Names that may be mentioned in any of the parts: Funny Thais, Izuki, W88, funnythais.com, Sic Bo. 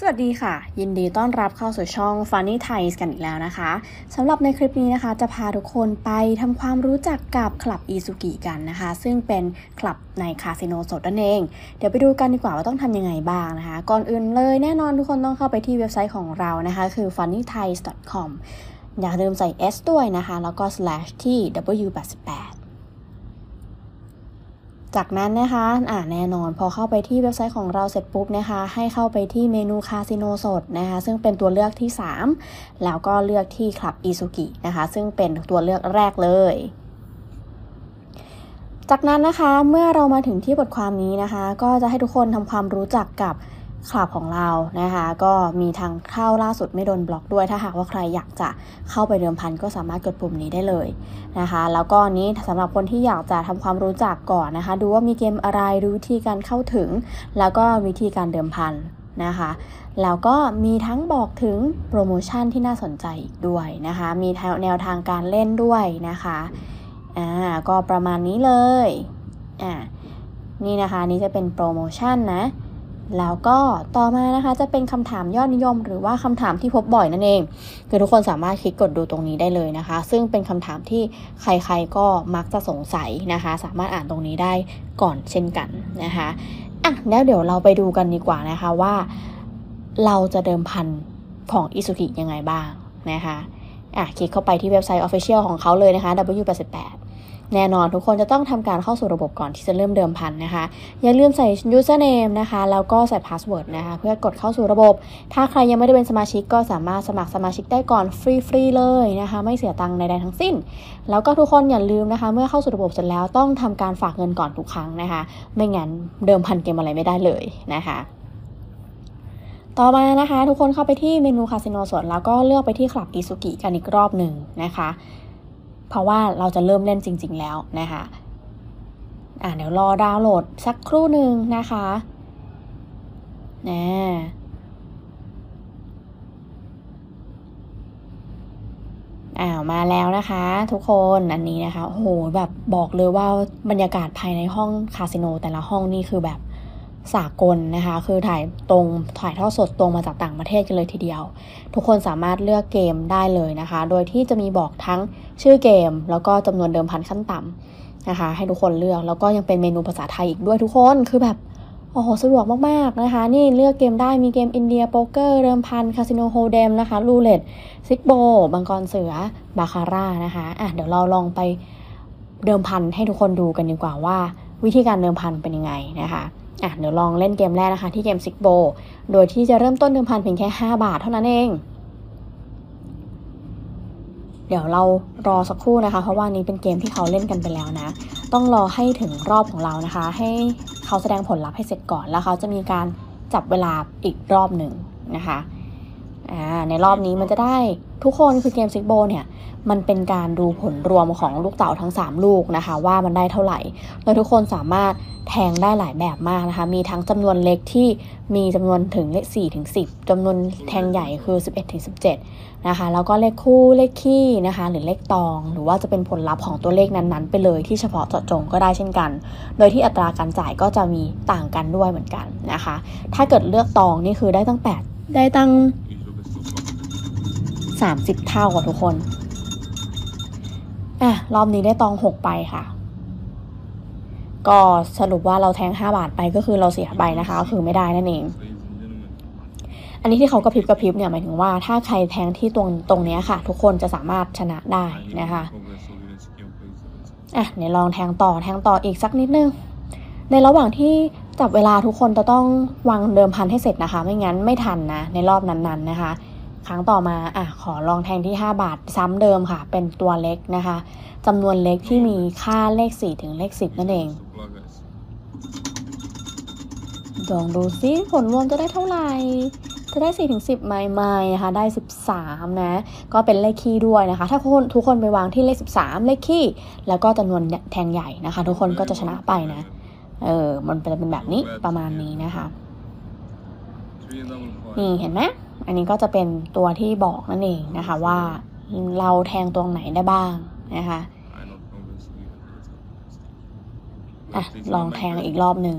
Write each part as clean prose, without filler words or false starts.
สวัสดีค่ะยินดีต้อนรับเข้าสู่ช่อง Funny Thais กันอีกแล้วนะคะสำหรับในคลิปนี้นะคะจะพาทุกคนไปทำความรู้จักกับคลับอิซุกิกันนะคะซึ่งเป็นคลับในคาสิโนสดนั่นเองเดี๋ยวไปดูกันดีกว่าว่าต้องทำยังไงบ้างนะคะก่อนอื่นเลยแน่นอนทุกคนต้องเข้าไปที่เว็บไซต์ของเรานะคะคือ funnythais.com อย่าลืมใส่ S ด้วยนะคะแล้วก็ slash ที่ W88จากนั้นนะคะแน่นอนพอเข้าไปที่เว็บไซต์ของเราเสร็จปุ๊บนะคะให้เข้าไปที่เมนูคาสิโนสดนะคะซึ่งเป็นตัวเลือกที่3แล้วก็เลือกที่คลับอิซุกินะคะซึ่งเป็นตัวเลือกแรกเลยจากนั้นนะคะเมื่อเรามาถึงที่บทความนี้นะคะก็จะให้ทุกคนทำความรู้จักกับคลับของเรานะคะก็มีทางเข้าล่าสุดไม่โดนบล็อกด้วยถ้าหากว่าใครอยากจะเข้าไปเดิมพันก็สามารถกดปุ่มนี้ได้เลยนะคะแล้วก็นี้สำหรับคนที่อยากจะทำความรู้จักก่อนนะคะดูว่ามีเกมอะไรดูวิธีการเข้าถึงแล้วก็วิธีการเดิมพันนะคะแล้วก็มีทั้งบอกถึงโปรโมชั่นที่น่าสนใจอีกด้วยนะคะมีแนวทางการเล่นด้วยนะคะก็ประมาณนี้เลยนี่นะคะนี่จะเป็นโปรโมชั่นนะแล้วก็ต่อมานะคะจะเป็นคำถามยอดนิยมหรือว่าคำถามที่พบบ่อยนั่นเองคือทุกคนสามารถคลิกกดดูตรงนี้ได้เลยนะคะซึ่งเป็นคำถามที่ใครๆก็มักจะสงสัยนะคะสามารถอ่านตรงนี้ได้ก่อนเช่นกันนะคะแล้วเดี๋ยวเราไปดูกันดีกว่านะคะว่าเราจะเดิมพันของอิซุกิยังไงบ้างนะคะคลิกเข้าไปที่เว็บไซต์ Official ของเขาเลยนะคะ W88แน่นอนทุกคนจะต้องทำการเข้าสู่ระบบก่อนที่จะเริ่มเดิมพันนะคะอย่าลืมใส่ username นะคะแล้วก็ใส่ password นะคะเพื่อกดเข้าสู่ระบบถ้าใครยังไม่ได้เป็นสมาชิกก็สามารถสมัครสมาชิกได้ก่อนฟรีๆเลยนะคะไม่เสียตังค์ใดๆทั้งสิ้นแล้วก็ทุกคนอย่าลืมนะคะเมื่อเข้าสู่ระบบเสร็จแล้วต้องทำการฝากเงินก่อนทุกครั้งนะคะไม่งั้นเดิมพันเกมอะไรไม่ได้เลยนะคะต่อมานะคะทุกคนเข้าไปที่เมนูคาสิโนสดแล้วก็เลือกไปที่คลับอิซุกิกันอีกรอบหนึ่งนะคะเพราะว่าเราจะเริ่มเล่นจริงๆแล้วนะคะเดี๋ยวรอดาวน์โหลดสักครู่หนึ่งนะคะมาแล้วนะคะทุกคนอันนี้นะคะโอ้โหแบบบอกเลยว่าบรรยากาศภายในห้องคาสิโนแต่ละห้องนี่คือแบบสากลนะคะคือถ่ายทอดสดตรงมาจากต่างประเทศกันเลยทีเดียวทุกคนสามารถเลือกเกมได้เลยนะคะโดยที่จะมีบอกทั้งชื่อเกมแล้วก็จำนวนเดิมพันขั้นต่ำนะคะให้ทุกคนเลือกแล้วก็ยังเป็นเมนูภาษาไทยอีกด้วยทุกคนคือแบบโอ้โหสะดวกมากๆนะคะนี่เลือกเกมได้มีเกมอินเดียโป๊กเกอร์เดิมพันคาสิโนโฮเดมนะคะรูเล็ตซิกโบมังกรเสือบาคาร่านะคะเดี๋ยวเราลองไปเดิมพันให้ทุกคนดูกันดีกว่าว่าวิธีการเดิมพันเป็นยังไงนะคะเดี๋ยวลองเล่นเกมแรกนะคะที่เกม Sic Bo โดยที่จะเริ่มต้นเดิมพันเพียงแค่5บาทเท่านั้นเองเดี๋ยวเรารอสักครู่นะคะเพราะว่านี้เป็นเกมที่เขาเล่นกันไปแล้วนะต้องรอให้ถึงรอบของเรานะคะให้เขาแสดงผลลัพธ์ให้เสร็จก่อนแล้วเขาจะมีการจับเวลาอีกรอบหนึ่งนะคะในรอบนี้มันจะได้ทุกคนคือเกม Sic Bo เนี่ยมันเป็นการดูผลรวมของลูกเต่าทั้ง3ลูกนะคะว่ามันได้เท่าไหร่โดยทุกคนสามารถแทงได้หลายแบบมากนะคะมีทั้งจำนวนเล็กที่มีจำนวนถึงเลข4 ถึง 10จำนวนแทงใหญ่คือ11 ถึง 17นะคะแล้วก็เลขคู่เลขคี่นะคะหรือเลขตองหรือว่าจะเป็นผลลัพธ์ของตัวเลขนั้นๆไปเลยที่เฉพาะเจาะจงก็ได้เช่นกันโดยที่อัตราการจ่ายก็จะมีต่างกันด้วยเหมือนกันนะคะถ้าเกิดเลือกตองนี่คือได้ตั้ง8ได้ตั้ง30เท่ากับทุกคนรอบนี้ได้ตอง6ไปค่ะก็สรุปว่าเราแทง5บาทไปก็คือเราเสียไปนะคะก็คือไม่ได้นั่นเองอันนี้ที่เขากระพริบเนี่ยหมายถึงว่าถ้าใครแทงที่ตรงนี้ค่ะทุกคนจะสามารถชนะได้นะคะเดี๋ยวลองแทงต่ออีกสักนิดนึงในระหว่างที่จับเวลาทุกคนจะต้องวางเดิมพันให้เสร็จนะคะไม่งั้นไม่ทันนะในรอบนั้นๆนะคะครั้งต่อมาขอลองแทงที่5บาทซ้ำเดิมค่ะเป็นตัวเล็กนะคะจำนวนเล็กที่มีค่าเลข4 ถึง เลข 10นั่นเองลองดูซิผลรวมจะได้เท่าไหร่จะได้4 ถึง 10ไม่นะคะได้13นะก็เป็นเลขคี่ด้วยนะคะถ้าทุกคนไปวางที่เลข13เลขคี่แล้วก็จำนวนแทงใหญ่นะคะทุกคนก็จะชนะไปนะมันจะเป็นแบบนี้ประมาณนี้นะคะนี่เห็นไหมอันนี้ก็จะเป็นตัวที่บอกนั่นเองนะคะว่าเราแทงตรงไหนได้บ้างนะคะลองแทงอีกรอบหนึ่ง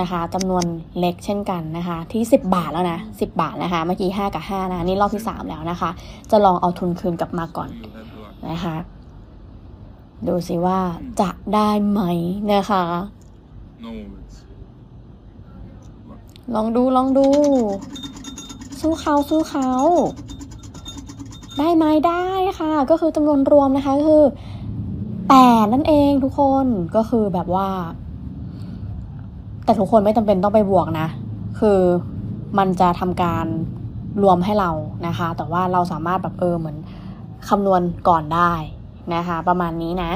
นะคะจำนวนเล็กเช่นกันนะคะที่10บาทแล้วนะ10บาทนะคะเมื่อกี้5กับ5นะนี่รอบที่3แล้วนะคะจะลองเอาทุนคืนกลับมาก่อนนะคะดูสิว่าจะได้ไหมนะคะลองดูลองดูสู้เขาสู้เขาได้ไหมได้ค่ะก็คือจำนวนรวมนะคะก็คือ8นั่นเองทุกคนก็คือแบบว่าแต่ทุกคนไม่จำเป็นต้องไปบวกนะคือมันจะทำการรวมให้เรานะคะแต่ว่าเราสามารถแบบเหมือนคำนวณก่อนได้นะคะประมาณนี้นะ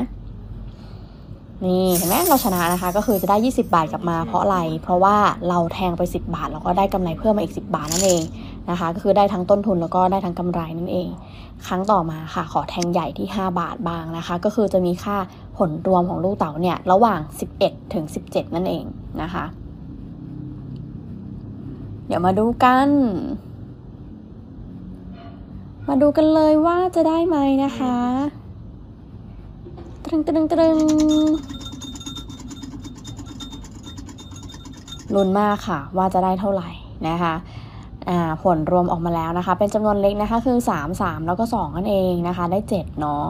นี่เห็นไหมเราชนะนะคะก็คือจะได้20บาทกลับมาเพราะอะไรเพราะว่าเราแทงไป10บาทแล้วก็ได้กำไรเพิ่มมาอีก10บาทนั่นเองนะคะก็คือได้ทั้งต้นทุนแล้วก็ได้ทั้งกำไรนั่นเองครั้งต่อมาค่ะขอแทงใหญ่ที่5บาทบางนะคะก็คือจะมีค่าผลรวมของลูกเต๋าเนี่ยระหว่าง11ถึง17นั่นเองนะคะเดี๋ยวมาดูกันเลยว่าจะได้ไหมนะคะตรึงลุ้นมากค่ะว่าจะได้เท่าไหร่นะคะผลรวมออกมาแล้วนะคะเป็นจำนวนเล็กนะคะคือ3แล้วก็2นั่นเองนะคะได้7เนาะ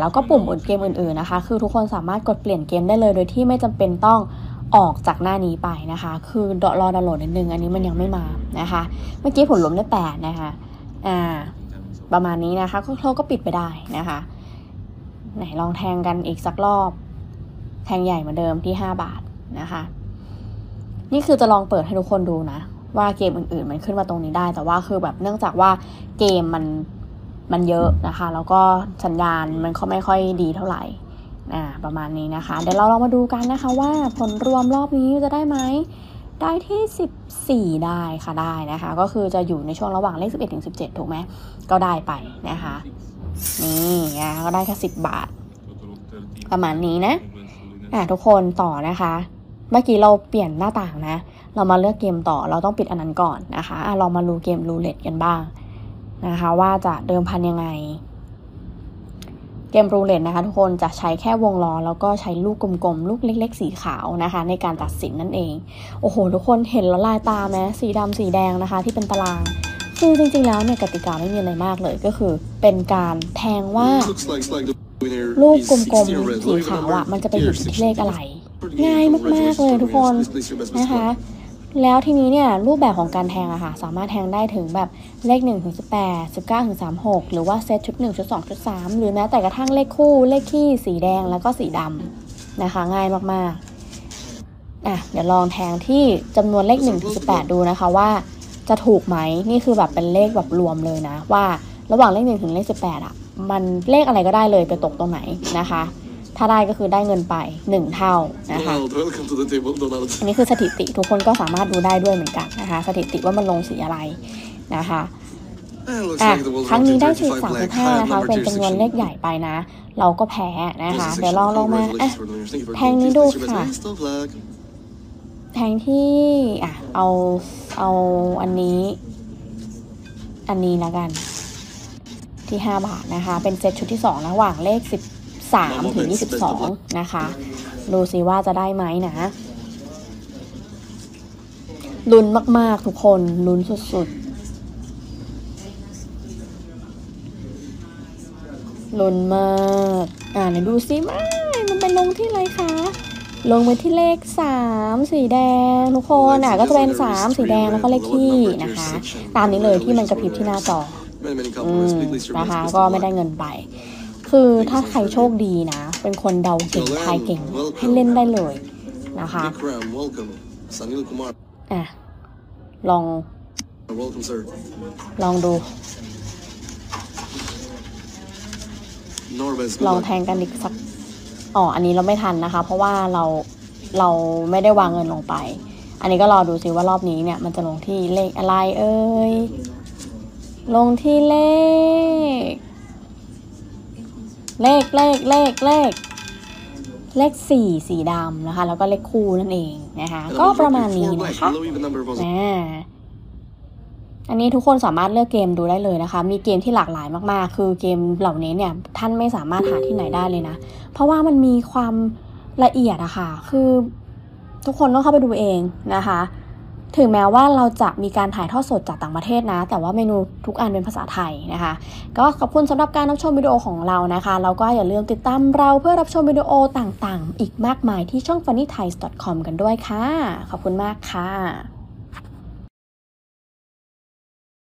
แล้วก็ปุ่มอื่นเกมอื่นๆนะคะคือทุกคนสามารถกดเปลี่ยนเกมได้เลยโดยที่ไม่จำเป็นต้องออกจากหน้านี้ไปนะคะคือรอดาวน์โหลดนิดนึงอันนี้มันยังไม่มานะคะเมื่อกี้ผลรวมได้8นะคะประมาณนี้นะคะเขาก็ปิดไปได้นะคะไหนลองแทงกันอีกสักรอบแทงใหญ่เหมือนเดิมที่5บาทนะคะนี่คือจะลองเปิดให้ทุกคนดูนะว่าเกมอื่นๆมันขึ้นมาตรงนี้ได้แต่ว่าคือแบบเนื่องจากว่าเกมมันเยอะนะคะแล้วก็สัญญาณมันก็ไม่ค่อยดีเท่าไหร่ประมาณนี้นะคะเดี๋ยวเราลองมาดูกันนะคะว่าผลรวมรอบนี้จะได้ไหมได้ที่14ได้ค่ะได้นะคะก็คือจะอยู่ในช่วงระหว่างเลข11ถึง17ถูกไหมก็ได้ไปนะคะนี่ก็ได้แค่10บาทประมาณนี้นะทุกคนต่อนะคะเมื่อกี้เราเปลี่ยนหน้าต่างนะเรามาเลือกเกมต่อเราต้องปิดอันนั้นก่อนนะคะลองมาดูเกมรูเล็ตกันบ้างนะคะว่าจะเดิมพันยังไงเกมรูเล็ตนะคะทุกคนจะใช้แค่วงล้อแล้วก็ใช้ลูกกลมๆลูกเล็กๆสีขาวนะคะในการตัดสินนั่นเองโอ้โหทุกคนเห็นแล้วลายตาไหมสีดำสีแดงนะคะที่เป็นตารางซึ่งจริงๆแล้วเนี่ยกติกาไม่มีอะไรมากเลยก็คือเป็นการแทงว่าลูกกลมๆสีขาวอะมันจะไปอยู่ที่เลขอะไรง่ายมากๆเลยทุกคนนะคะแล้วทีนี้เนี่ยรูปแบบของการแทงอะค่ะสามารถแทงได้ถึงแบบเลข1ถึง18 19ถึง36หรือว่าเซตชุด1ชุด2ชุด3หรือแม้แต่กระทั่งเลขคู่เลขขี้สีแดงแล้วก็สีดำนะคะง่ายมากๆเดี๋ยวลองแทงที่จำนวนเลข1ถึง18ดูนะคะว่าจะถูกไหมนี่คือแบบเป็นเลขแบบรวมเลยนะว่าระหว่างเลข1ถึงเลข18อะมันเลขอะไรก็ได้เลยไปตกตรงไหนนะคะถ้าได้ก็คือได้เงินไป1เท่านะคะอันนี้คือสถิติทุกคนก็สามารถดูได้ด้วยเหมือนกันนะคะสถิติว่ามันลงสีอะไรนะคะครั้งนี้ได้ที่35นะคะเป็นจำนวนเลขใหญ่ไปนะเราก็แพ้นะคะเดี๋ยวลองลงมาแทงนี้ดูค่ะแทงที่เอาอันนี้แล้วกันที่5บาทนะคะเป็นเซตชุดที่2ระหว่างเลข13ถึง22นะคะดูสิว่าจะได้ไหมนะลุ้นมากๆทุกคนลุ้นสุดๆลุ้นมากไหนดูสิไม่มันเป็นลงที่อะไรคะลงไปที่เลข3สีแดงทุกคนก็จะเป็น3สีแดงแล้วก็เลขที่นะคะตามนี้เลยที่มันกระพริบที่หน้าจอนะคะก็ไม่ได้เงินไปคือถ้าใครโชคดีนะเป็นคนเดาเก่งทายเก่งให้เล่นได้เลยนะคะลองดูลองแทงกันอีกสักอันนี้เราไม่ทันนะคะเพราะว่าเราไม่ได้วางเงินลงไปอันนี้ก็รอดูสิว่ารอบนี้เนี่ยมันจะลงที่เลขอะไรลงที่เลข4สีดำนะคะแล้วก็เลขคู่นั่นเองนะคะก็ประมาณนี้นะคะอันนี้ทุกคนสามารถเลือกเกมดูได้เลยนะคะมีเกมที่หลากหลายมากๆคือเกมเหล่านี้เนี่ยท่านไม่สามารถหาที่ไหนได้เลยนะเพราะว่ามันมีความละเอียดอะค่ะคือ ทุกคนต้องเข้าไปดูเองนะคะถึงแม้ว่าเราจะมีการถ่ายทอดสดจากต่างประเทศนะแต่ว่าเมนูทุกอันเป็นภาษาไทยนะคะก็ขอบคุณสำหรับการรับชมวิดีโอของเรานะคะแล้วก็อย่าลืมติดตามเราเพื่อรับชมวิดีโอต่างๆอีกมากมายที่ช่อง funnythais.com กันด้วยค่ะขอบคุณมากค่ะ